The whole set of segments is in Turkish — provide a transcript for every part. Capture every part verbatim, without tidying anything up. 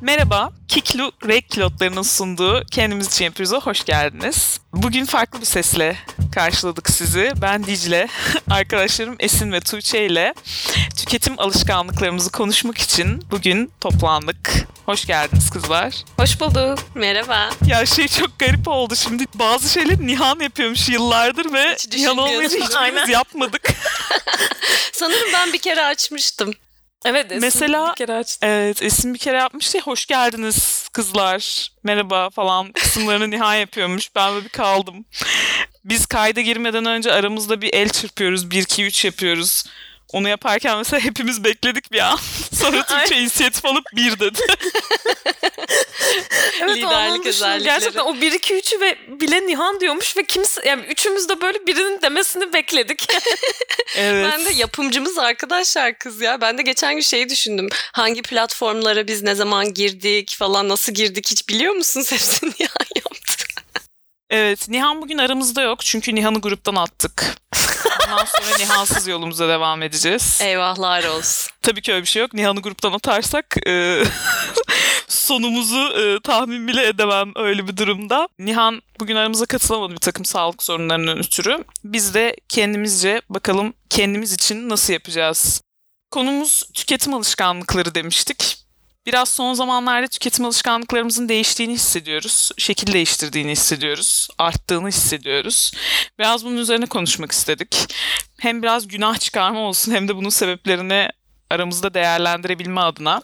Merhaba, Kiklou Regl Külotları'nın sunduğu Kendimiz için Yapıyoruz'a hoş geldiniz. Bugün farklı bir sesle karşıladık sizi. Ben Dicle, arkadaşlarım Esin ve Tuğçe ile tüketim alışkanlıklarımızı konuşmak için bugün toplandık. Hoş geldiniz kızlar. Hoş bulduk. Merhaba. Ya şey çok garip oldu şimdi. Bazı şeyleri Nihan yapıyormuş yıllardır ve Nihan olmayınca hiçbirimiz yapmadık. Sanırım ben bir kere açmıştım. Evet, Esin mesela, bir kere açtı. Evet, Esin bir kere yapmış ya, hoş geldiniz kızlar, merhaba falan kısımlarını Nihan yapıyormuş. Ben böyle bir kaldım. Biz kayda girmeden önce aramızda bir el çırpıyoruz, bir iki üç yapıyoruz. Onu yaparken mesela hepimiz bekledik bir an. Sonra Tuğçe inisiyatif alıp bir dedi. Evet, liderlik özellikleri. Gerçekten o bir iki üçü ve bile Nihan diyormuş ve kimse, yani üçümüz de böyle birinin demesini bekledik. Evet. Ben de yapımcımız arkadaşlar kız ya. Ben de geçen gün şeyi düşündüm. Hangi platformlara biz ne zaman girdik falan, nasıl girdik hiç biliyor musunuz? Hepsini Nihan yaptı. Evet, Nihan bugün aramızda yok çünkü Nihan'ı gruptan attık. Ondan sonra Nihansız yolumuza devam edeceğiz. Eyvahlar olsun. Tabii ki öyle bir şey yok. Nihan'ı gruptan atarsak e, sonumuzu e, tahmin bile edemem öyle bir durumda. Nihan bugün aramıza katılamadı bir takım sağlık sorunlarından ötürü. Biz de kendimizce bakalım kendimiz için nasıl yapacağız? Konumuz tüketim alışkanlıkları demiştik. Biraz son zamanlarda tüketim alışkanlıklarımızın değiştiğini hissediyoruz. Şekil değiştirdiğini hissediyoruz. Arttığını hissediyoruz. Biraz bunun üzerine konuşmak istedik. Hem biraz günah çıkarma olsun hem de bunun sebeplerini aramızda değerlendirebilme adına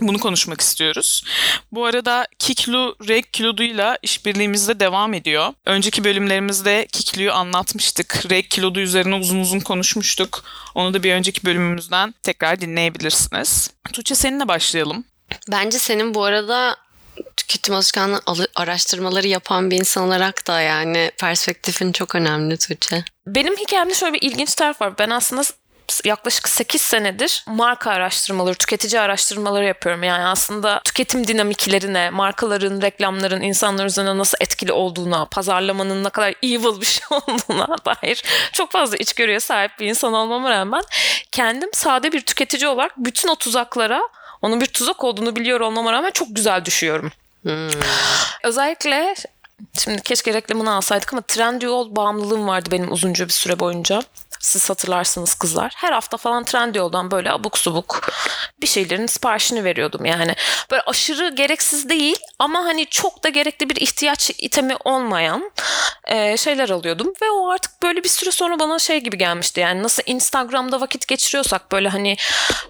bunu konuşmak istiyoruz. Bu arada Kiklou Regl Külotları'yla işbirliğimiz de devam ediyor. Önceki bölümlerimizde Kiklou'yu anlatmıştık. Regl Külotları üzerine uzun uzun konuşmuştuk. Onu da bir önceki bölümümüzden tekrar dinleyebilirsiniz. Tuğçe, seninle başlayalım. Bence senin bu arada tüketim alışkanlığı araştırmaları yapan bir insan olarak da yani perspektifin çok önemli Tuğçe. Benim hikayemde şöyle bir ilginç taraf var. Ben aslında yaklaşık sekiz senedir marka araştırmaları, tüketici araştırmaları yapıyorum. Yani aslında tüketim dinamiklerine, markaların, reklamların insanlar üzerine nasıl etkili olduğuna, pazarlamanın ne kadar evil bir şey olduğuna dair çok fazla içgörüye sahip bir insan olmama rağmen kendim sade bir tüketici olarak bütün o tuzaklara, onun bir tuzak olduğunu biliyor olmama rağmen çok güzel düşüyorum. Hmm. Özellikle şimdi keşke reklamını alsaydık ama Trendyol bağımlılığım vardı benim uzunca bir süre boyunca. Siz hatırlarsınız kızlar. Her hafta falan Trendyol'dan böyle abuk subuk bir şeylerin siparişini veriyordum yani. Böyle aşırı gereksiz değil ama hani çok da gerekli bir ihtiyaç itemi olmayan e, şeyler alıyordum. Ve o artık böyle bir süre sonra bana şey gibi gelmişti. Yani nasıl Instagram'da vakit geçiriyorsak böyle hani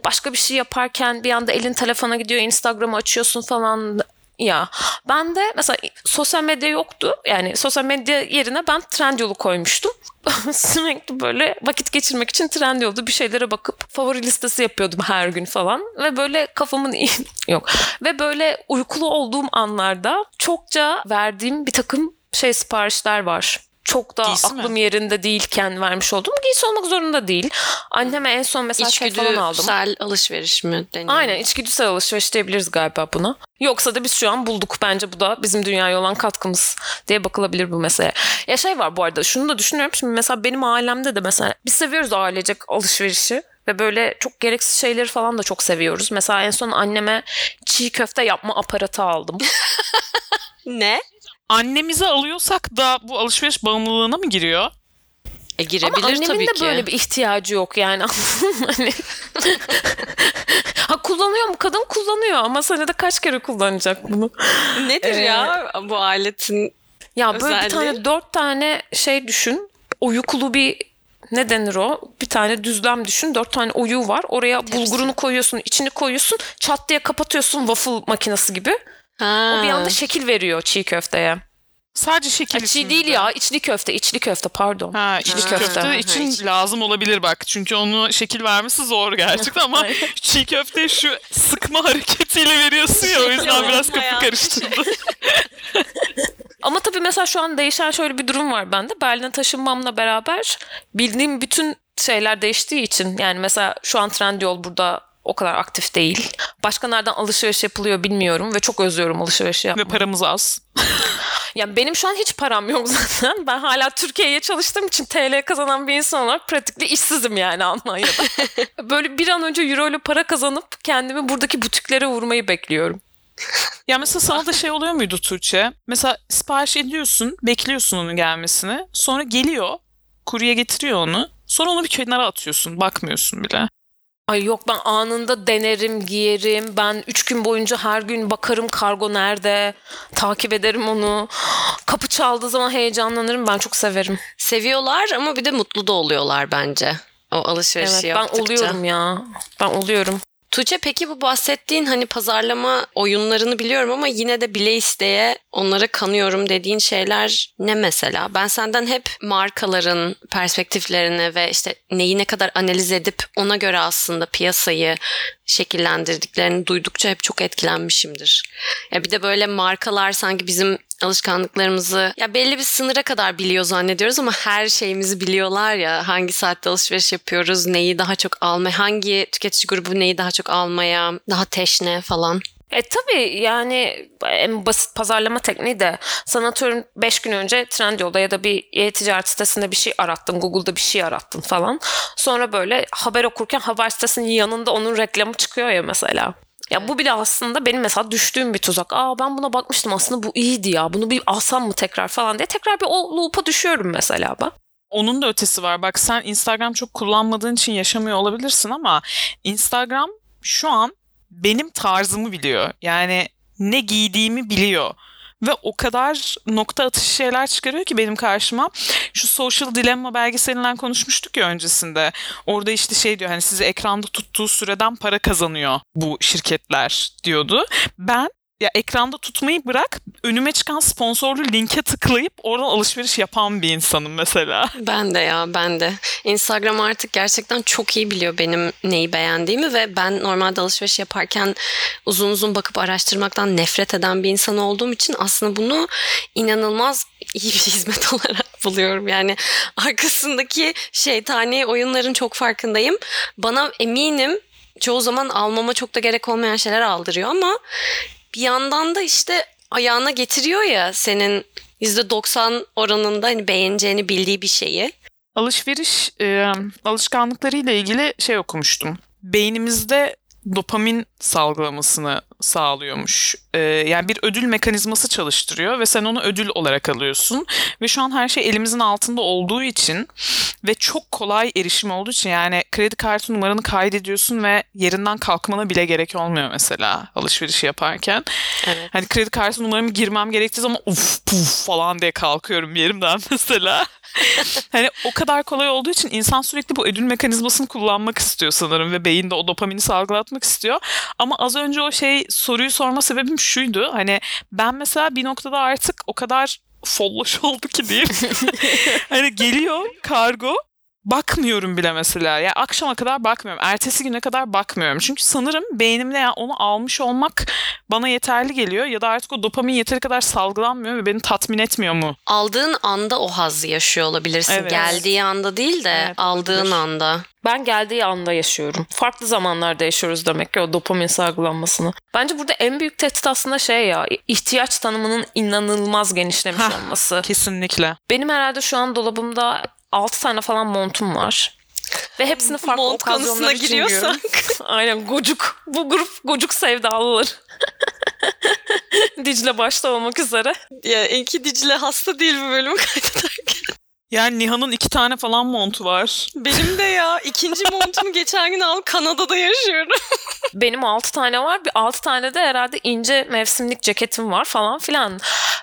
başka bir şey yaparken bir anda elin telefona gidiyor, Instagram'ı açıyorsun falan... Ya ben de mesela sosyal medya yoktu. Yani sosyal medya yerine ben Trendyol'u koymuştum. Sürekli böyle vakit geçirmek için Trendyol'da bir şeylere bakıp favori listesi yapıyordum her gün falan. Ve böyle kafamın iyi yok. Ve böyle uykulu olduğum anlarda çokça verdiğim bir takım şey siparişler var. Çok da giysi aklım mi? Yerinde değilken vermiş olduğum giysi olmak zorunda değil. Anneme en son mesela şey falan aldım. İçgüdüsel alışveriş mi deniyor? Aynen, içgüdüsel alışveriş diyebiliriz galiba buna. Yoksa da biz şu an bulduk. Bence bu da bizim dünyaya olan katkımız diye bakılabilir bu mesele. Ya şey var bu arada, şunu da düşünüyorum. Şimdi mesela benim ailemde de mesela biz seviyoruz ailecek alışverişi. Ve böyle çok gereksiz şeyleri falan da çok seviyoruz. Mesela en son anneme çiğ köfte yapma aparatı aldım. Ne? Annemize alıyorsak da bu alışveriş bağımlılığına mı giriyor? E girebilir tabii ki. Ama annemin de böyle bir ihtiyacı yok yani. Ha kullanıyor mu? Kadın kullanıyor ama senede kaç kere kullanacak bunu? Nedir ee, ya bu aletin ya böyle özelliği? Bir tane dört tane şey düşün. Oyuklu bir ne denir o? Bir tane düzlem düşün. Dört tane oyuğu var. Oraya tepsi. Bulgurunu koyuyorsun, içini koyuyorsun. Çat diye kapatıyorsun waffle makinesi gibi. Ha. O bir anda şekil veriyor çiğ köfteye. Sadece şekil için. Çiğ değil ya, içli köfte, içli köfte pardon. Ha, içli ha. köfte ha. için ha. lazım olabilir bak. Çünkü onu şekil vermesi zor gerçekten ama çiğ köfteye şu sıkma hareketiyle veriyorsun ya, o yüzden biraz kapı karıştırdı. Ama tabii mesela şu an değişen şöyle bir durum var bende. Berlin'e taşınmamla beraber bildiğim bütün şeyler değiştiği için yani mesela şu an Trendyol burada o kadar aktif değil. Başka nereden alışveriş yapılıyor bilmiyorum ve çok özlüyorum alışveriş yapmayı. Ve paramız az. Yani benim şu an hiç param yok zaten. Ben hala Türkiye'ye çalıştığım için T L kazanan bir insan olarak pratikle işsizim yani Almanya'da. Böyle bir an önce euro ile para kazanıp kendimi buradaki butiklere vurmayı bekliyorum. Ya mesela sana da şey oluyor muydu Tuğçe? Mesela sipariş ediyorsun, bekliyorsun onun gelmesini. Sonra geliyor, kurye getiriyor onu. Sonra onu bir kenara atıyorsun, bakmıyorsun bile. Ay yok, ben anında denerim, giyerim. Ben üç gün boyunca her gün bakarım kargo nerede. Takip ederim onu. Kapı çaldığı zaman heyecanlanırım. Ben çok severim. Seviyorlar ama bir de mutlu da oluyorlar bence. O alışverişi evet, yaptıkça. Evet, ben oluyorum ya. Ben oluyorum. Tuğçe, peki bu bahsettiğin hani pazarlama oyunlarını biliyorum ama yine de bile isteye onlara kanıyorum dediğin şeyler ne mesela? Ben senden hep markaların perspektiflerini ve işte neyi ne kadar analiz edip ona göre aslında piyasayı şekillendirdiklerini duydukça hep çok etkilenmişimdir. Ya bir de böyle markalar sanki bizim alışkanlıklarımızı ya belli bir sınıra kadar biliyor zannediyoruz ama her şeyimizi biliyorlar ya. Hangi saatte alışveriş yapıyoruz, neyi daha çok almaya, hangi tüketici grubu neyi daha çok almaya, daha teşne falan. E tabii yani en basit pazarlama tekniği de sana atıyorum beş gün önce Trendyol'da ya da bir e-ticaret sitesinde bir şey arattın, Google'da bir şey arattın falan. Sonra böyle haber okurken haber sitesinin yanında onun reklamı çıkıyor ya mesela. Ya bu bile aslında benim mesela düştüğüm bir tuzak. Aa ben buna bakmıştım aslında, bu iyiydi ya. Bunu bir alsam mı tekrar falan diye tekrar bir o loop'a düşüyorum mesela ben. Onun da ötesi var. Bak sen Instagram çok kullanmadığın için yaşamıyor olabilirsin ama Instagram şu an benim tarzımı biliyor. Yani ne giydiğimi biliyor. Ve o kadar nokta atışı şeyler çıkarıyor ki benim karşıma. Şu Social Dilemma belgeselinden konuşmuştuk ya öncesinde. Orada işte şey diyor, hani sizi ekranda tuttuğu süreden para kazanıyor bu şirketler diyordu. Ben ya ekranda tutmayı bırak, önüme çıkan sponsorlu linke tıklayıp oradan alışveriş yapan bir insanım mesela. Ben de ya ben de. Instagram artık gerçekten çok iyi biliyor benim neyi beğendiğimi ve ben normalde alışveriş yaparken uzun uzun bakıp araştırmaktan nefret eden bir insan olduğum için aslında bunu inanılmaz iyi bir hizmet olarak buluyorum. Yani arkasındaki şeytani oyunların çok farkındayım. Bana eminim çoğu zaman almama çok da gerek olmayan şeyler aldırıyor ama bir yandan da işte ayağına getiriyor ya senin yüzde doksan oranında hani beğeneceğini bildiği bir şeyi. Alışveriş e, alışkanlıklarıyla ilgili şey okumuştum. Beynimizde dopamin salgılamasını sağlıyormuş. E, yani bir ödül mekanizması çalıştırıyor ve sen onu ödül olarak alıyorsun. Ve şu an her şey elimizin altında olduğu için ve çok kolay erişim olduğu için yani kredi kartı numaranı kaydediyorsun ve yerinden kalkmana bile gerek olmuyor mesela alışveriş yaparken. Evet. Hani kredi kartı numaramı girmem gerektiği zaman uf puf falan diye kalkıyorum yerimden mesela. Hani o kadar kolay olduğu için insan sürekli bu ödül mekanizmasını kullanmak istiyor sanırım ve beyinde o dopamini salgılatmak istiyor. Ama az önce o şey soruyu sorma sebebim şuydu. Hani ben mesela bir noktada artık o kadar folloş oldu ki diyeyim. Hani geliyor kargo, bakmıyorum bile mesela. Yani akşama kadar bakmıyorum. Ertesi güne kadar bakmıyorum. Çünkü sanırım beynimde yani onu almış olmak bana yeterli geliyor. Ya da artık o dopamin yeteri kadar salgılanmıyor ve beni tatmin etmiyor mu? Aldığın anda o hazzı yaşıyor olabilirsin. Evet. Geldiği anda değil de evet, aldığın olabilir. Anda. Ben geldiği anda yaşıyorum. Farklı zamanlarda yaşıyoruz demek ki o dopamin salgılanmasını. Bence burada en büyük tehdit aslında şey ya, ihtiyaç tanımının inanılmaz genişlemiş Heh, olması. Kesinlikle. Benim herhalde şu an dolabımda altı tane falan montum var. Ve hepsini farklı mont okazyonlar için giyiyorum. Aynen, gocuk. Bu grup gocuk sevdalıları. Dicle başta olmak üzere. Ya iki Dicle hasta değil bu bölümü kaydederken. Yani Nihan'ın iki tane falan montu var. Benim de ya. İkinci montumu geçen gün aldım. Kanada'da yaşıyorum. Benim altı tane var. Bir altı tane de herhalde ince mevsimlik ceketim var falan filan.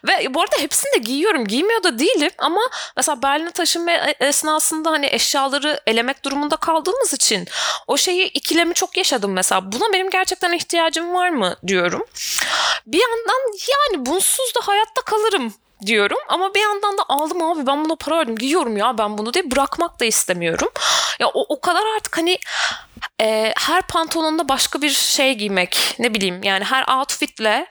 Ve bu arada hepsini de giyiyorum. Giymiyor da değilim ama mesela Berlin'e taşınma esnasında hani eşyaları elemek durumunda kaldığımız için o şeyi, ikilemi çok yaşadım mesela. Buna benim gerçekten ihtiyacım var mı diyorum. Bir yandan yani bunsuz da hayatta kalırım diyorum ama bir yandan da aldım abi, ben buna para verdim, giyiyorum ya ben bunu diye bırakmak da istemiyorum. Ya o, o kadar artık hani e, her pantolonda başka bir şey giymek, ne bileyim yani her outfitle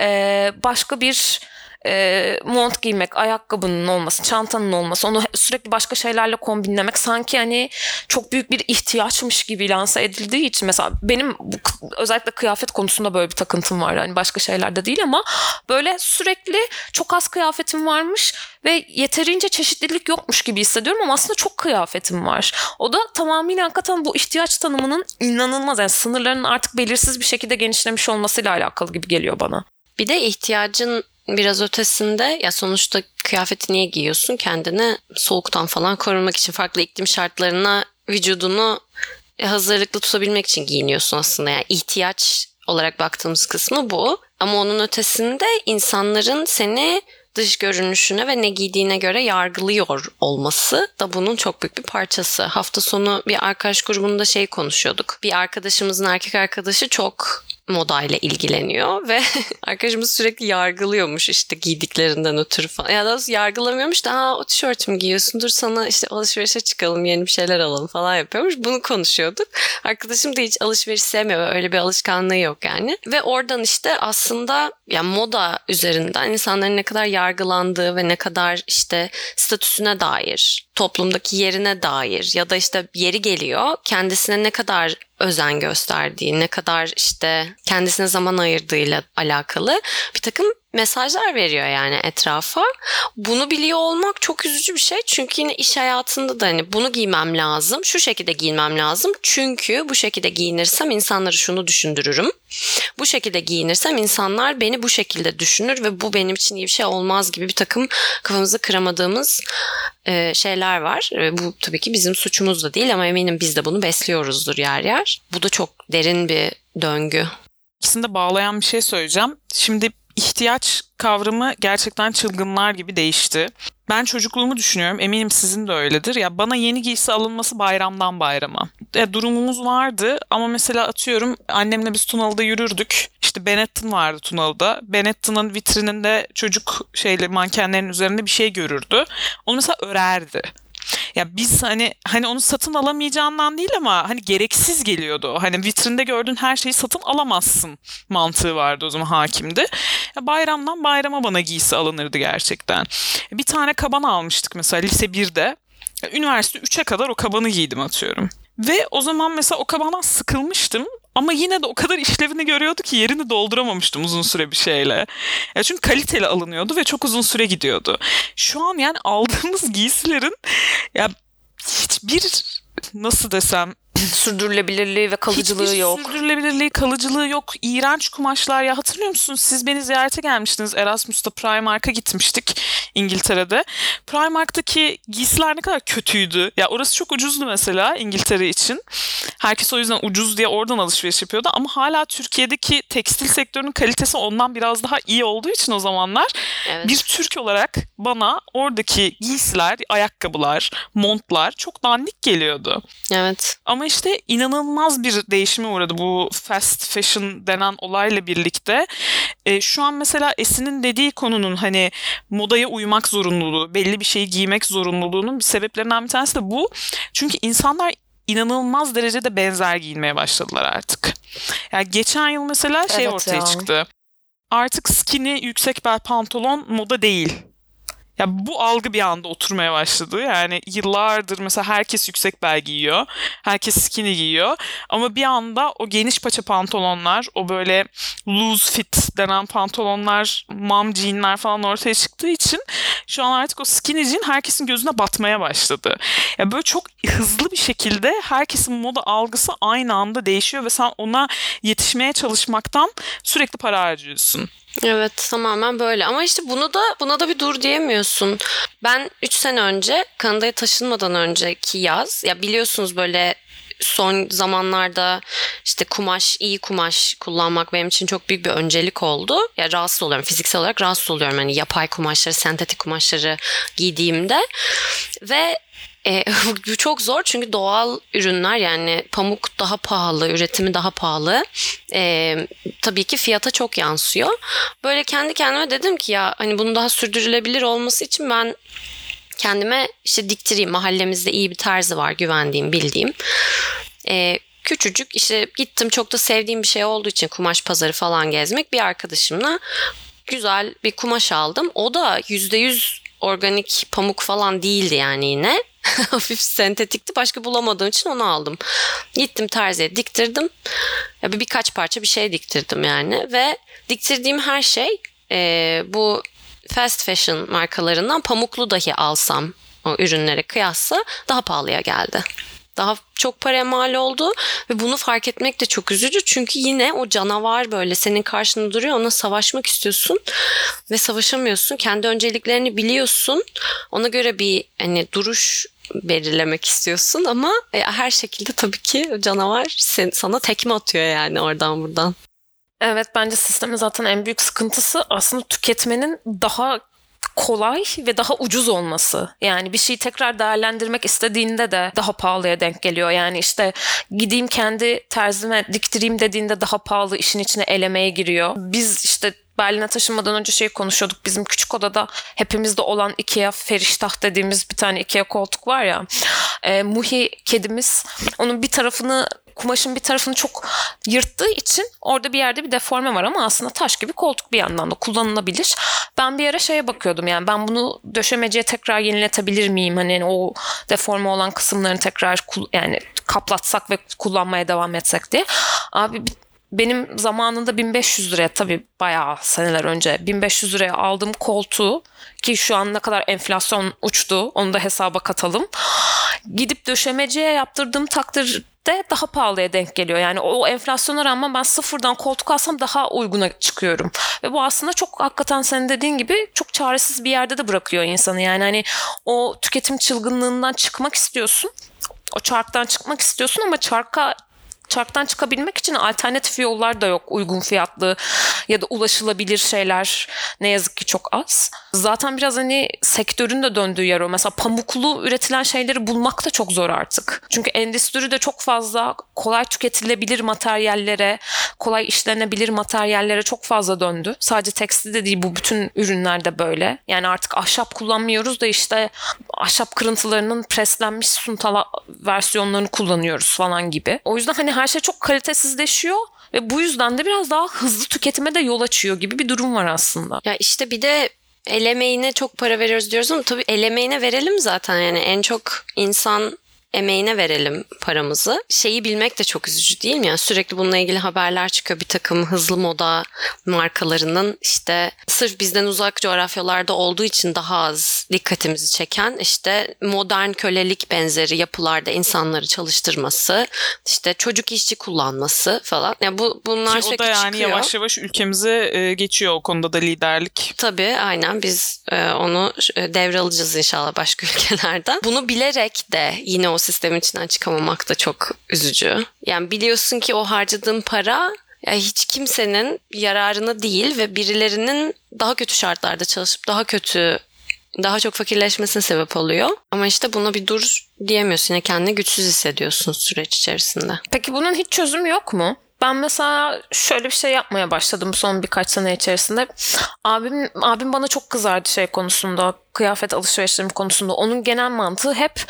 e, başka bir e, mont giymek, ayakkabının olması, çantanın olması, onu sürekli başka şeylerle kombinlemek sanki hani çok büyük bir ihtiyaçmış gibi lanse edildiği için, mesela benim bu, özellikle kıyafet konusunda böyle bir takıntım var. Hani başka şeylerde değil ama böyle sürekli çok az kıyafetim varmış ve yeterince çeşitlilik yokmuş gibi hissediyorum ama aslında çok kıyafetim var. O da tamamıyla hakikaten bu ihtiyaç tanımının inanılmaz, yani sınırlarının artık belirsiz bir şekilde genişlemiş olmasıyla alakalı gibi geliyor bana. Bir de ihtiyacın biraz ötesinde, ya sonuçta kıyafeti niye giyiyorsun? Kendini soğuktan falan korumak için, farklı iklim şartlarına vücudunu hazırlıklı tutabilmek için giyiniyorsun aslında. Yani ihtiyaç olarak baktığımız kısmı bu. Ama onun ötesinde insanların seni dış görünüşüne ve ne giydiğine göre yargılıyor olması da bunun çok büyük bir parçası. Hafta sonu bir arkadaş grubunda şey konuşuyorduk. Bir arkadaşımızın erkek arkadaşı çok modayla ilgileniyor ve arkadaşımız sürekli yargılıyormuş işte giydiklerinden ötürü falan. Ya da yargılamıyormuş da, ha o tişörtümü giyiyorsun, dur sana işte alışverişe çıkalım, yeni bir şeyler alalım falan yapıyormuş. Bunu konuşuyorduk. Arkadaşım da hiç alışveriş sevmiyor. Öyle bir alışkanlığı yok yani. Ve oradan işte aslında ya moda üzerinden insanların ne kadar yargılandığı ve ne kadar işte statüsüne dair, toplumdaki yerine dair ya da işte yeri geliyor kendisine ne kadar özen gösterdiği, ne kadar işte kendisine zaman ayırdığıyla alakalı bir takım mesajlar veriyor yani etrafa. Bunu biliyor olmak çok üzücü bir şey. Çünkü yine iş hayatında da hani bunu giymem lazım, şu şekilde giyinmem lazım. Çünkü bu şekilde giyinirsem insanları şunu düşündürürüm. Bu şekilde giyinirsem insanlar beni bu şekilde düşünür ve bu benim için iyi bir şey olmaz gibi bir takım kafamızı kıramadığımız şeyler var. Bu tabii ki bizim suçumuz da değil ama eminim biz de bunu besliyoruzdur yer yer. Bu da çok derin bir döngü. İkisini de bağlayan bir şey söyleyeceğim. Şimdi İhtiyaç kavramı gerçekten çılgınlar gibi değişti. Ben çocukluğumu düşünüyorum. Eminim sizin de öyledir. Ya bana yeni giysi alınması bayramdan bayrama. Ya durumumuz vardı ama mesela atıyorum annemle biz Tunalı'da yürürdük. İşte Benetton vardı Tunalı'da. Benetton'ın vitrininde çocuk şeyle mankenlerin üzerinde bir şey görürdü. Onu mesela örerdi. Ya biz hani hani onu satın alamayacağından değil ama hani gereksiz geliyordu. Hani vitrinde gördüğün her şeyi satın alamazsın mantığı vardı o zaman, hakimdi. Ya bayramdan bayrama bana giysi alınırdı gerçekten. Bir tane kaban almıştık mesela lise birde. Üniversite üçe kadar o kabanı giydim atıyorum. Ve o zaman mesela o kabandan sıkılmıştım. Ama yine de o kadar işlevini görüyordu ki yerini dolduramamıştım uzun süre bir şeyle. Ya çünkü kaliteli alınıyordu ve çok uzun süre gidiyordu. Şu an yani aldığımız giysilerin ya hiçbir, nasıl desem, sürdürülebilirliği ve kalıcılığı hiçbir yok. Hiçbir sürdürülebilirliği, kalıcılığı yok. İğrenç kumaşlar ya, hatırlıyor musunuz? Siz beni ziyarete gelmiştiniz. Erasmus'ta Primark'a gitmiştik İngiltere'de. Primark'taki giysiler ne kadar kötüydü. Ya orası çok ucuzdu mesela İngiltere için. Herkes o yüzden ucuz diye oradan alışveriş yapıyordu. Ama hala Türkiye'deki tekstil sektörünün kalitesi ondan biraz daha iyi olduğu için o zamanlar. Evet. Bir Türk olarak bana oradaki giysiler, ayakkabılar, montlar çok dandik geliyordu. Evet. Ama işte inanılmaz bir değişime uğradı bu fast fashion denen olayla birlikte. E, şu an mesela Esin'in dediği konunun hani modaya uymak zorunluluğu, belli bir şeyi giymek zorunluluğunun bir sebeplerinden bir tanesi de bu. Çünkü insanlar inanılmaz derecede benzer giyinmeye başladılar artık. Yani geçen yıl mesela şey evet ortaya ya. çıktı. Artık skinny, yüksek bel pantolon moda değil. Ya bu algı bir anda oturmaya başladı. Yani yıllardır mesela herkes yüksek bel giyiyor. Herkes skinny giyiyor. Ama bir anda o geniş paça pantolonlar, o böyle loose fit denen pantolonlar, mom jeanler falan ortaya çıktığı için şu an artık o skinny jean herkesin gözüne batmaya başladı. Ya böyle çok hızlı bir şekilde herkesin moda algısı aynı anda değişiyor ve sen ona yetişmeye çalışmaktan sürekli para harcıyorsun. Evet, tamamen böyle. Ama işte bunu da buna da bir dur diyemiyorsun. Ben üç sene önce Kanada'ya taşınmadan önceki yaz, ya biliyorsunuz böyle son zamanlarda işte kumaş, iyi kumaş kullanmak benim için çok büyük bir öncelik oldu. Ya rahatsız oluyorum, fiziksel olarak rahatsız oluyorum. Hani yapay kumaşları, sentetik kumaşları giydiğimde ve E, bu çok zor çünkü doğal ürünler, yani pamuk daha pahalı, üretimi daha pahalı. E, tabii ki fiyata çok yansıyor. Böyle kendi kendime dedim ki ya hani bunun daha sürdürülebilir olması için ben kendime işte diktireyim. Mahallemizde iyi bir terzi var, güvendiğim, bildiğim. E, küçücük işte gittim, çok da sevdiğim bir şey olduğu için kumaş pazarı falan gezmek, bir arkadaşımla güzel bir kumaş aldım. O da yüzde yüz organik pamuk falan değildi yani yine. Hafif sentetikti. Başka bulamadığım için onu aldım. Gittim terziye diktirdim. Ya bir birkaç parça bir şey diktirdim yani. Ve diktirdiğim her şey e, bu fast fashion markalarından pamuklu dahi alsam o ürünlere kıyasla daha pahalıya geldi. Daha çok paraya mal oldu ve bunu fark etmek de çok üzücü. Çünkü yine o canavar böyle senin karşında duruyor. Ona savaşmak istiyorsun ve savaşamıyorsun. Kendi önceliklerini biliyorsun. Ona göre bir hani duruş belirlemek istiyorsun ama e, her şekilde tabii ki canavar sen, sana tekme atıyor yani oradan buradan. Evet, bence sistemin zaten en büyük sıkıntısı aslında tüketmenin daha kolay ve daha ucuz olması. Yani bir şeyi tekrar değerlendirmek istediğinde de daha pahalıya denk geliyor. Yani işte gideyim kendi terzime diktireyim dediğinde daha pahalı işin içine elemeye giriyor. Biz işte Berlin'e taşınmadan önce şey konuşuyorduk. Bizim küçük odada hepimizde olan Ikea feriştah dediğimiz bir tane Ikea koltuk var ya. E, Muhi kedimiz onun bir tarafını, kumaşın bir tarafını çok yırttığı için orada bir yerde bir deforme var ama aslında taş gibi koltuk bir yandan da kullanılabilir. Ben bir ara şeye bakıyordum yani ben bunu döşemeciye tekrar yeniletebilir miyim? Hani o deforme olan kısımlarını tekrar yani kaplatsak ve kullanmaya devam etsek diye. Abi benim zamanında bin beş yüz liraya, tabii bayağı seneler önce bin beş yüz liraya aldığım koltuğu ki şu an ne kadar enflasyon uçtu onu da hesaba katalım. Gidip döşemeciye yaptırdığım takdir de daha pahalıya denk geliyor. Yani o enflasyona rağmen ben sıfırdan koltuk alsam daha uyguna çıkıyorum. Ve bu aslında çok hakikaten senin dediğin gibi çok çaresiz bir yerde de bırakıyor insanı. Yani hani o tüketim çılgınlığından çıkmak istiyorsun. O çarktan çıkmak istiyorsun ama çarka çarktan çıkabilmek için alternatif yollar da yok. Uygun fiyatlı ya da ulaşılabilir şeyler ne yazık ki çok az. Zaten biraz hani sektörün de döndüğü yer o. Mesela pamuklu üretilen şeyleri bulmak da çok zor artık. Çünkü endüstri de çok fazla kolay tüketilebilir materyallere, kolay işlenebilir materyallere çok fazla döndü. Sadece tekstil de değil, bu bütün ürünlerde böyle. Yani artık ahşap kullanmıyoruz da işte ahşap kırıntılarının preslenmiş suntala versiyonlarını kullanıyoruz falan gibi. O yüzden hani her şey çok kalitesizleşiyor ve bu yüzden de biraz daha hızlı tüketime de yol açıyor gibi bir durum var aslında. Ya işte bir de el emeğine çok para veriyoruz diyoruz ama tabii el emeğine verelim zaten yani en çok insan emeğine verelim paramızı. Şeyi bilmek de çok üzücü değil mi? Yani sürekli bununla ilgili haberler çıkıyor. Bir takım hızlı moda markalarının işte sırf bizden uzak coğrafyalarda olduğu için daha az dikkatimizi çeken işte modern kölelik benzeri yapılarda insanları çalıştırması, işte çocuk işçi kullanması falan. Yani bu bunlar Ki sürekli çıkıyor. O da yani çıkıyor. Yavaş yavaş ülkemize geçiyor o konuda da liderlik. Tabii aynen biz onu devralacağız inşallah başka ülkelerden. Bunu bilerek de yine o sistemin içinden çıkamamak da çok üzücü. Yani biliyorsun ki o harcadığın para yani hiç kimsenin yararına değil ve birilerinin daha kötü şartlarda çalışıp daha kötü, daha çok fakirleşmesine sebep oluyor. Ama işte buna bir dur diyemiyorsun. Yani kendini güçsüz hissediyorsun süreç içerisinde. Peki bunun hiç çözümü yok mu? Ben mesela şöyle bir şey yapmaya başladım son birkaç sene içerisinde. Abim abim bana çok kızardı şey konusunda, kıyafet alışverişlerim konusunda. Onun genel mantığı hep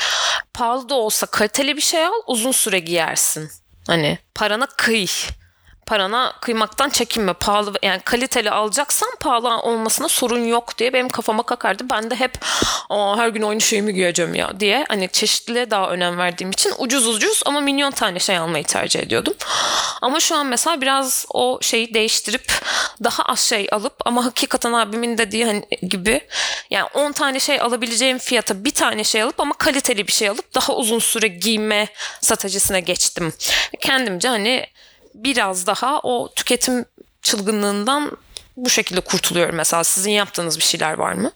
pahalı da olsa kaliteli bir şey al, uzun süre giyersin. Hani parana kıy. Parana kıymaktan çekinme. Pahalı, yani kaliteli alacaksan pahalı olmasına sorun yok diye benim kafama kakardı. Ben de hep "Aa, her gün aynı şeyi mi giyeceğim ya?" diye hani çeşitliliğe daha önem verdiğim için ucuz ucuz ama milyon tane şey almayı tercih ediyordum. Ama şu an mesela biraz o şeyi değiştirip daha az şey alıp ama hakikaten abimin dediği hani gibi yani on tane şey alabileceğim fiyata bir tane şey alıp ama kaliteli bir şey alıp daha uzun süre giyme stratejisine geçtim. Kendimce hani biraz daha o tüketim çılgınlığından bu şekilde kurtuluyorum mesela. Sizin yaptığınız bir şeyler var mı?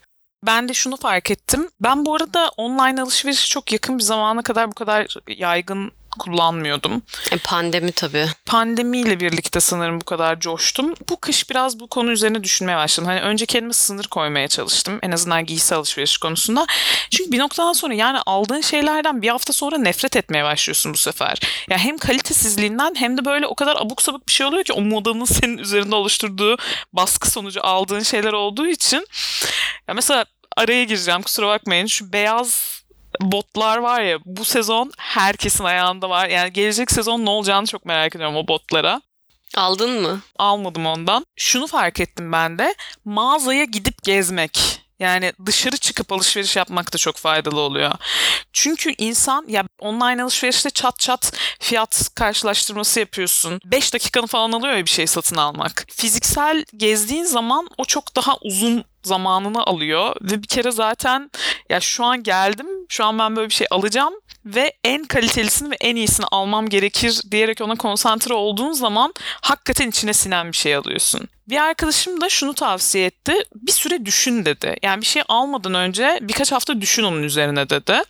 Ben de şunu fark ettim. Ben bu arada online alışverişi çok yakın bir zamana kadar bu kadar yaygın kullanmıyordum. E, pandemi tabii. Pandemiyle birlikte sanırım bu kadar coştum. Bu kış biraz bu konu üzerine düşünmeye başladım. Hani önce kendime sınır koymaya çalıştım. En azından giysi alışveriş konusunda. Çünkü bir noktadan sonra yani aldığın şeylerden bir hafta sonra nefret etmeye başlıyorsun bu sefer. Yani hem kalitesizliğinden hem de böyle o kadar abuk sabuk bir şey oluyor ki o modanın senin üzerinde oluşturduğu baskı sonucu aldığın şeyler olduğu için. Ya mesela araya gireceğim, kusura bakmayın. Şu beyaz botlar var ya, bu sezon herkesin ayağında var. Yani gelecek sezon ne olacağını çok merak ediyorum o botlara. Aldın mı? Almadım ondan. Şunu fark ettim ben de. Mağazaya gidip gezmek. Yani dışarı çıkıp alışveriş yapmak da çok faydalı oluyor. Çünkü insan ya online alışverişte çat çat fiyat karşılaştırması yapıyorsun. beş dakikanı falan alıyor ya bir şey satın almak. Fiziksel gezdiğin zaman o çok daha uzun zamanını alıyor. Ve bir kere zaten ya şu an geldim, şu an ben böyle bir şey alacağım ve en kalitelisini ve en iyisini almam gerekir diyerek ona konsantre olduğun zaman hakikaten içine sinen bir şey alıyorsun. Bir arkadaşım da şunu tavsiye etti. Bir süre düşün dedi. Yani bir şey almadan önce birkaç hafta düşün onun üzerine dedi.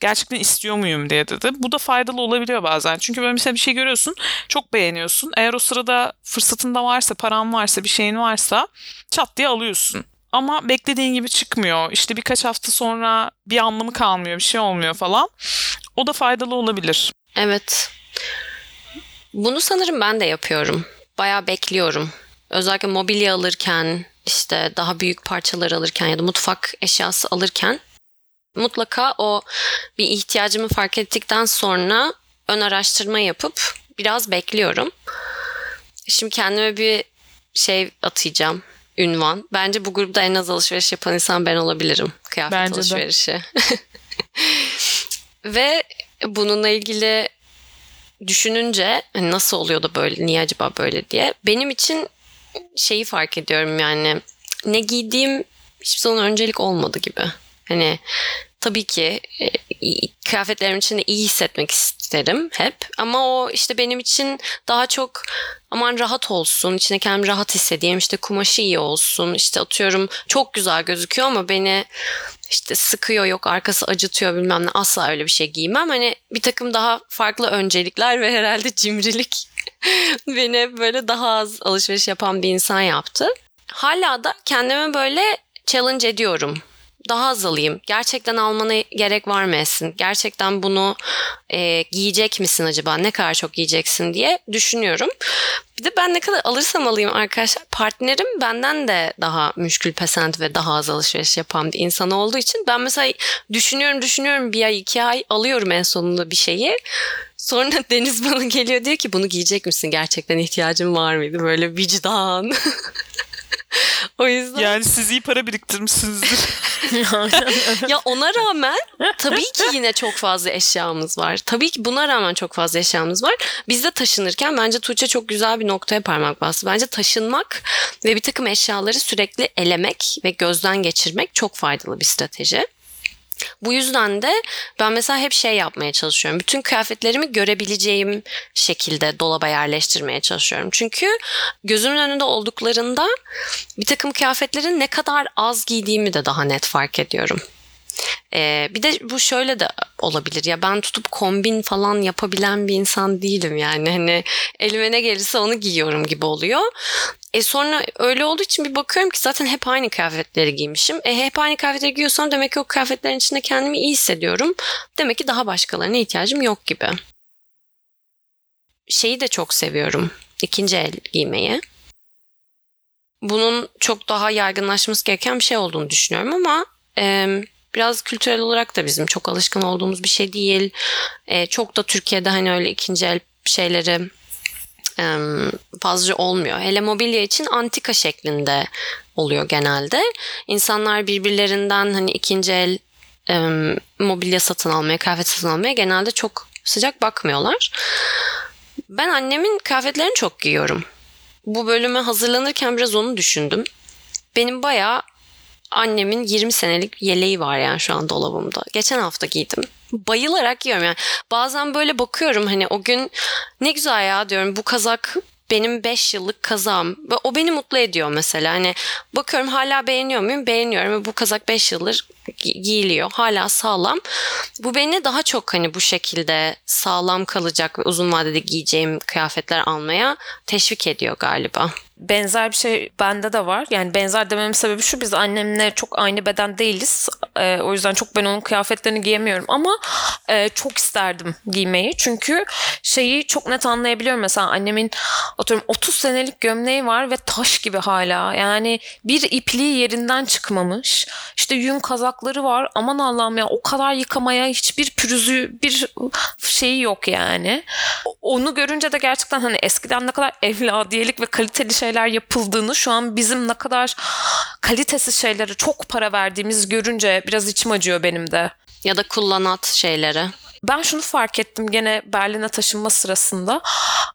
Gerçekten istiyor muyum diye dedi. Bu da faydalı olabiliyor bazen. Çünkü böyle mesela bir şey görüyorsun, çok beğeniyorsun. Eğer o sırada fırsatın da varsa, paran varsa, bir şeyin varsa çat diye alıyorsun. Ama beklediğin gibi çıkmıyor. İşte birkaç hafta sonra bir anlamı kalmıyor, bir şey olmuyor falan. O da faydalı olabilir. Evet. Bunu sanırım ben de yapıyorum. Bayağı bekliyorum. Özellikle mobilya alırken, işte daha büyük parçalar alırken ya da mutfak eşyası alırken mutlaka o bir ihtiyacımı fark ettikten sonra ön araştırma yapıp biraz bekliyorum. Şimdi kendime bir şey atayacağım. Ünvan. Bence bu grupta en az alışveriş yapan insan ben olabilirim. Kıyafet bence alışverişi. Ve bununla ilgili düşününce nasıl oluyor da böyle, niye acaba böyle diye. Benim için şeyi fark ediyorum yani. Ne giydiğim hiçbir zaman öncelik olmadı gibi. Hani tabii ki kıyafetlerim için de iyi hissetmek isterim hep. Ama o işte benim için daha çok aman rahat olsun, içine kendimi rahat hissedeyim, işte kumaşı iyi olsun, işte atıyorum çok güzel gözüküyor ama beni işte sıkıyor, yok arkası acıtıyor bilmem ne, asla öyle bir şey giymem. Hani bir takım daha farklı öncelikler ve herhalde cimrilik beni böyle daha az alışveriş yapan bir insan yaptı. Hala da kendime böyle challenge ediyorum. Daha az alayım. Gerçekten almana gerek var mı Esin? Gerçekten bunu e, giyecek misin acaba? Ne kadar çok giyeceksin diye düşünüyorum. Bir de ben ne kadar alırsam alayım arkadaşlar, partnerim benden de daha müşkül pesent ve daha az alışveriş yapan bir insan olduğu için ben mesela düşünüyorum düşünüyorum bir ay iki ay alıyorum en sonunda bir şeyi. Sonra Deniz bana geliyor diyor ki bunu giyecek misin? Gerçekten ihtiyacın var mıydı? Böyle vicdan. O yüzden... Yani siz iyi para biriktirmişsinizdir. Ya ona rağmen tabii ki yine çok fazla eşyamız var. Tabii ki buna rağmen çok fazla eşyamız var. Biz de taşınırken bence Tuğçe çok güzel bir noktaya parmak bastı. Bence taşınmak ve bir takım eşyaları sürekli elemek ve gözden geçirmek çok faydalı bir strateji. Bu yüzden de ben mesela hep şey yapmaya çalışıyorum. Bütün kıyafetlerimi görebileceğim şekilde dolaba yerleştirmeye çalışıyorum. Çünkü gözümün önünde olduklarında bir takım kıyafetlerin ne kadar az giydiğimi de daha net fark ediyorum. Ee, bir de bu şöyle de olabilir ya, ben tutup kombin falan yapabilen bir insan değilim yani, hani elime ne gelirse onu giyiyorum gibi oluyor. E sonra öyle olduğu için bir bakıyorum ki zaten hep aynı kıyafetleri giymişim. E hep aynı kıyafetleri giyiyorsam demek ki o kıyafetlerin içinde kendimi iyi hissediyorum. Demek ki daha başkalarına ihtiyacım yok gibi. Şeyi de çok seviyorum, ikinci el giymeyi. Bunun çok daha yaygınlaşması gereken bir şey olduğunu düşünüyorum ama... E, biraz kültürel olarak da bizim çok alışkın olduğumuz bir şey değil. E, çok da Türkiye'de hani öyle ikinci el şeyleri e, fazla olmuyor. Hele mobilya için antika şeklinde oluyor genelde. İnsanlar birbirlerinden hani ikinci el e, mobilya satın almaya, kıyafet satın almaya genelde çok sıcak bakmıyorlar. Ben annemin kıyafetlerini çok giyiyorum. Bu bölüme hazırlanırken biraz onu düşündüm. Benim bayağı annemin yirmi senelik yeleği var yani şu an dolabımda. Geçen hafta giydim. Bayılarak giyiyorum yani. Bazen böyle bakıyorum hani o gün ne güzel ya diyorum, bu kazak benim beş yıllık kazağım. Ve o beni mutlu ediyor mesela. Hani bakıyorum hala beğeniyor muyum? Beğeniyorum. Bu kazak beş yıldır gi- giyiliyor. Hala sağlam. Bu beni daha çok hani bu şekilde sağlam kalacak ve uzun vadede giyeceğim kıyafetler almaya teşvik ediyor galiba. Benzer bir şey bende de var. Yani benzer dememin sebebi şu, biz annemle çok aynı beden değiliz. E, o yüzden çok ben onun kıyafetlerini giyemiyorum ama e, çok isterdim giymeyi. Çünkü şeyi çok net anlayabiliyorum. Mesela annemin atıyorum otuz senelik gömleği var ve taş gibi hala. Yani bir ipliği yerinden çıkmamış. İşte yün kazakları var. Aman Allah'ım ya, o kadar yıkamaya hiçbir pürüzü, bir şeyi yok yani. Onu görünce de gerçekten hani eskiden ne kadar evladiyelik ve kaliteli şeyler yapıldığını, şu an bizim ne kadar kalitesiz şeylere çok para verdiğimiz görünce biraz içim acıyor benim de. Ya da kullanat şeyleri. Ben şunu fark ettim gene Berlin'e taşınma sırasında.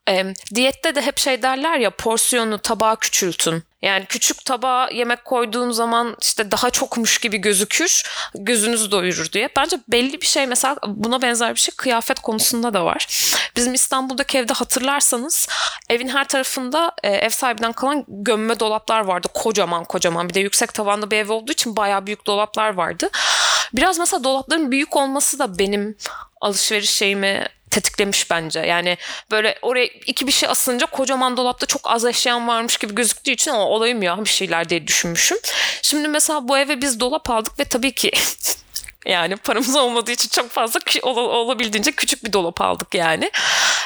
E, diyette de hep şey derler ya, porsiyonu, tabağı küçültün. Yani küçük tabağa yemek koyduğun zaman işte daha çokmuş gibi gözükür, gözünüzü doyurur diye. Bence belli bir şey, mesela buna benzer bir şey kıyafet konusunda da var. Bizim İstanbul'daki evde hatırlarsanız evin her tarafında ev sahibinden kalan gömme dolaplar vardı. Kocaman kocaman, bir de yüksek tavanlı bir ev olduğu için bayağı büyük dolaplar vardı. Biraz mesela dolapların büyük olması da benim alışveriş şeyimi tetiklemiş bence. Yani böyle oraya iki bir şey asınca kocaman dolapta çok az eşyam varmış gibi gözüktüğü için o olayım ya bir şeyler diye düşünmüşüm. Şimdi mesela bu eve biz dolap aldık ve tabii ki yani paramız olmadığı için çok fazla olabildiğince küçük bir dolap aldık yani.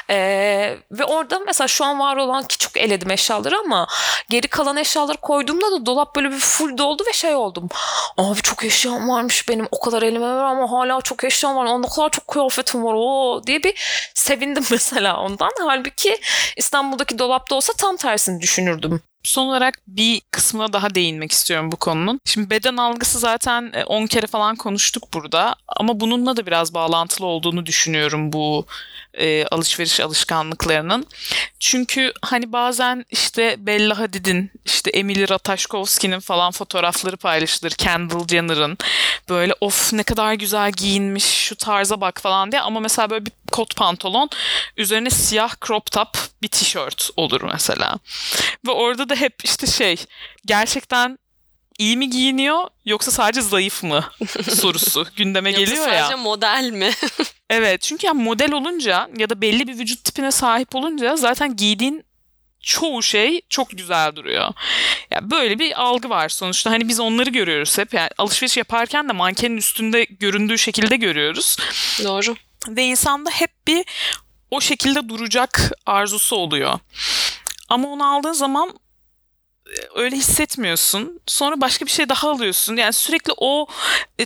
Ee, ve orada mesela şu an var olan, ki çok eledim eşyaları ama geri kalan eşyaları koyduğumda da dolap böyle bir full doldu ve şey oldum. Abi çok eşyam varmış benim, o kadar elime var ama hala çok eşyam var. O kadar çok kıyafetim var o diye bir sevindim mesela ondan. Halbuki İstanbul'daki dolapta olsa tam tersini düşünürdüm. Son olarak bir kısmına daha değinmek istiyorum bu konunun. Şimdi beden algısı zaten on kere falan konuştuk burada ama bununla da biraz bağlantılı olduğunu düşünüyorum bu e, alışveriş alışkanlıklarının. Çünkü hani bazen işte Bella Hadid'in, işte Emily Ratajkowski'nin falan fotoğrafları paylaşılır. Kendall Jenner'ın böyle of ne kadar güzel giyinmiş, şu tarza bak falan diye, ama mesela böyle bir kot pantolon, üzerine siyah crop top bir tişört olur mesela. Ve orada da hep işte şey, gerçekten iyi mi giyiniyor yoksa sadece zayıf mı sorusu gündeme geliyor ya. Yoksa sadece model mi? Evet, çünkü yani model olunca ya da belli bir vücut tipine sahip olunca zaten giydiğin çoğu şey çok güzel duruyor. Yani böyle bir algı var sonuçta. Hani biz onları görüyoruz hep. Yani alışveriş yaparken de mankenin üstünde göründüğü şekilde görüyoruz. Doğru. Ve insanda hep bir o şekilde duracak arzusu oluyor. Ama onu aldığın zaman öyle hissetmiyorsun. Sonra başka bir şey daha alıyorsun. Yani sürekli o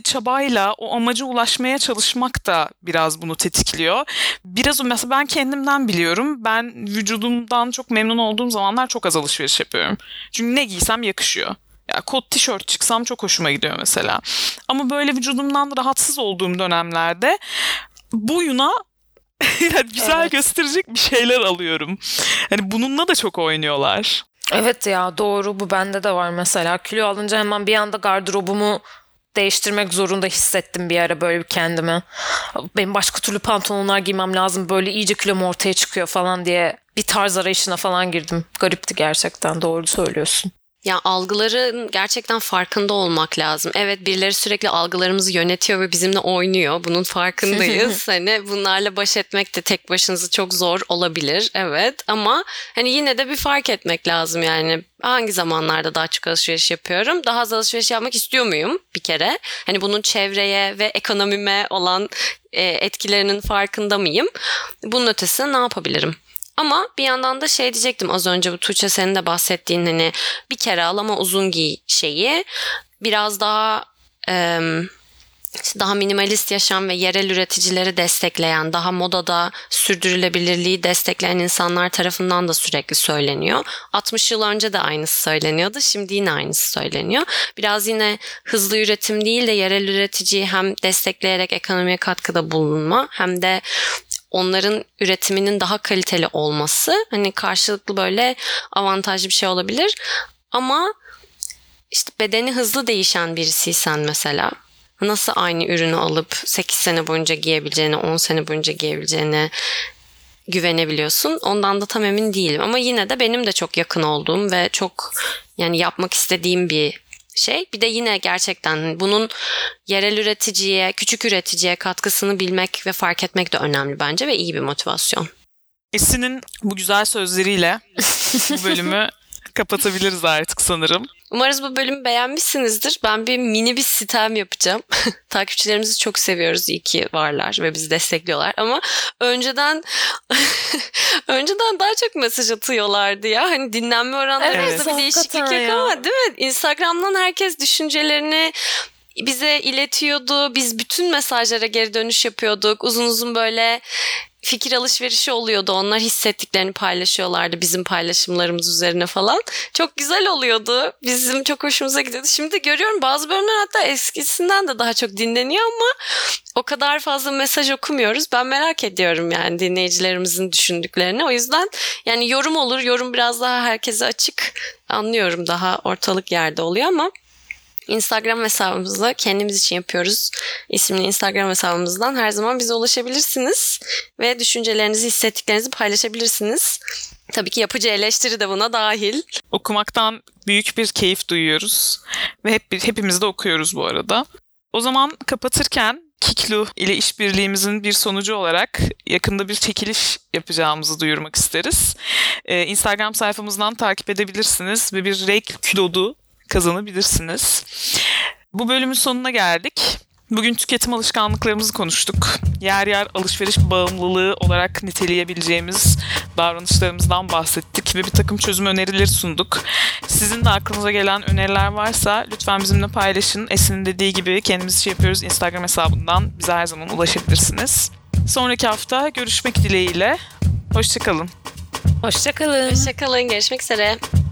çabayla, o amaca ulaşmaya çalışmak da biraz bunu tetikliyor. Biraz mesela ben kendimden biliyorum. Ben vücudumdan çok memnun olduğum zamanlar çok az alışveriş yapıyorum. Çünkü ne giysem yakışıyor. Ya kot tişört çıksam çok hoşuma gidiyor mesela. Ama böyle vücudumdan rahatsız olduğum dönemlerde boyuna güzel, evet, gösterecek bir şeyler alıyorum. Hani bununla da çok oynuyorlar. Evet ya, doğru, bu bende de var mesela. Kilo alınca hemen bir anda gardırobumu değiştirmek zorunda hissettim bir ara böyle bir kendimi. Benim başka türlü pantolonlar giymem lazım, böyle iyice kilom ortaya çıkıyor falan diye bir tarz arayışına falan girdim. Garipti gerçekten, doğru söylüyorsun. Ya algıların gerçekten farkında olmak lazım. Evet, birileri sürekli algılarımızı yönetiyor ve bizimle oynuyor. Bunun farkındayız. Hani bunlarla baş etmek de tek başınıza çok zor olabilir. Evet, ama hani yine de bir fark etmek lazım yani. Hangi zamanlarda daha çok alışveriş yapıyorum? Daha az alışveriş yapmak istiyor muyum bir kere? Hani bunun çevreye ve ekonomime olan etkilerinin farkında mıyım? Bunun ötesine ne yapabilirim? Ama bir yandan da şey diyecektim az önce, bu Tuğçe senin de bahsettiğin hani bir kere al ama uzun giy şeyi, biraz daha e, daha minimalist yaşam ve yerel üreticileri destekleyen, daha modada sürdürülebilirliği destekleyen insanlar tarafından da sürekli söyleniyor. altmış yıl önce de aynısı söyleniyordu, şimdi yine aynısı söyleniyor. Biraz yine hızlı üretim değil de yerel üreticiyi hem destekleyerek ekonomiye katkıda bulunma hem de onların üretiminin daha kaliteli olması, hani karşılıklı böyle avantajlı bir şey olabilir. Ama işte bedeni hızlı değişen birisiysen mesela, nasıl aynı ürünü alıp sekiz sene boyunca giyebileceğine, on sene boyunca giyebileceğine güvenebiliyorsun? Ondan da tam emin değilim. Ama yine de benim de çok yakın olduğum ve çok yani yapmak istediğim bir şey. Bir de yine gerçekten bunun yerel üreticiye, küçük üreticiye katkısını bilmek ve fark etmek de önemli bence ve iyi bir motivasyon. Esin'in bu güzel sözleriyle bu bölümü kapatabiliriz artık sanırım. Umarız bu bölümü beğenmişsinizdir. Ben bir mini bir sitem yapacağım. Takipçilerimizi çok seviyoruz. İyi ki varlar ve bizi destekliyorlar. Ama önceden önceden daha çok mesaj atıyorlardı ya. Hani dinlenme oranlarında evet. bir değişiklik yok ama değil mi? Instagram'dan herkes düşüncelerini bize iletiyordu. Biz bütün mesajlara geri dönüş yapıyorduk. Uzun uzun böyle fikir alışverişi oluyordu. Onlar hissettiklerini paylaşıyorlardı bizim paylaşımlarımız üzerine falan. Çok güzel oluyordu. Bizim çok hoşumuza gidiyordu. Şimdi görüyorum bazı bölümler hatta eskisinden de daha çok dinleniyor ama o kadar fazla mesaj okumuyoruz. Ben merak ediyorum yani dinleyicilerimizin düşündüklerini. O yüzden yani yorum olur. Yorum biraz daha herkese açık. Anlıyorum daha ortalık yerde oluyor ama Instagram hesabımızla kendimiz için yapıyoruz isimli Instagram hesabımızdan her zaman bize ulaşabilirsiniz ve düşüncelerinizi, hissettiklerinizi paylaşabilirsiniz. Tabii ki yapıcı eleştiri de buna dahil. Okumaktan büyük bir keyif duyuyoruz ve hep hepimiz de okuyoruz bu arada. O zaman kapatırken Kiklou ile işbirliğimizin bir sonucu olarak yakında bir çekiliş yapacağımızı duyurmak isteriz. Ee, Instagram sayfamızdan takip edebilirsiniz ve bir regl külodu kazanabilirsiniz. Bu bölümün sonuna geldik. Bugün tüketim alışkanlıklarımızı konuştuk. Yer yer alışveriş bağımlılığı olarak niteleyebileceğimiz davranışlarımızdan bahsettik ve bir takım çözüm önerileri sunduk. Sizin de aklınıza gelen öneriler varsa lütfen bizimle paylaşın. Esin'in dediği gibi kendimiz şey yapıyoruz. Instagram hesabından bize her zaman ulaşabilirsiniz. Sonraki hafta görüşmek dileğiyle. Hoşça kalın. Hoşça kalın. Hoşça kalın. Görüşmek üzere.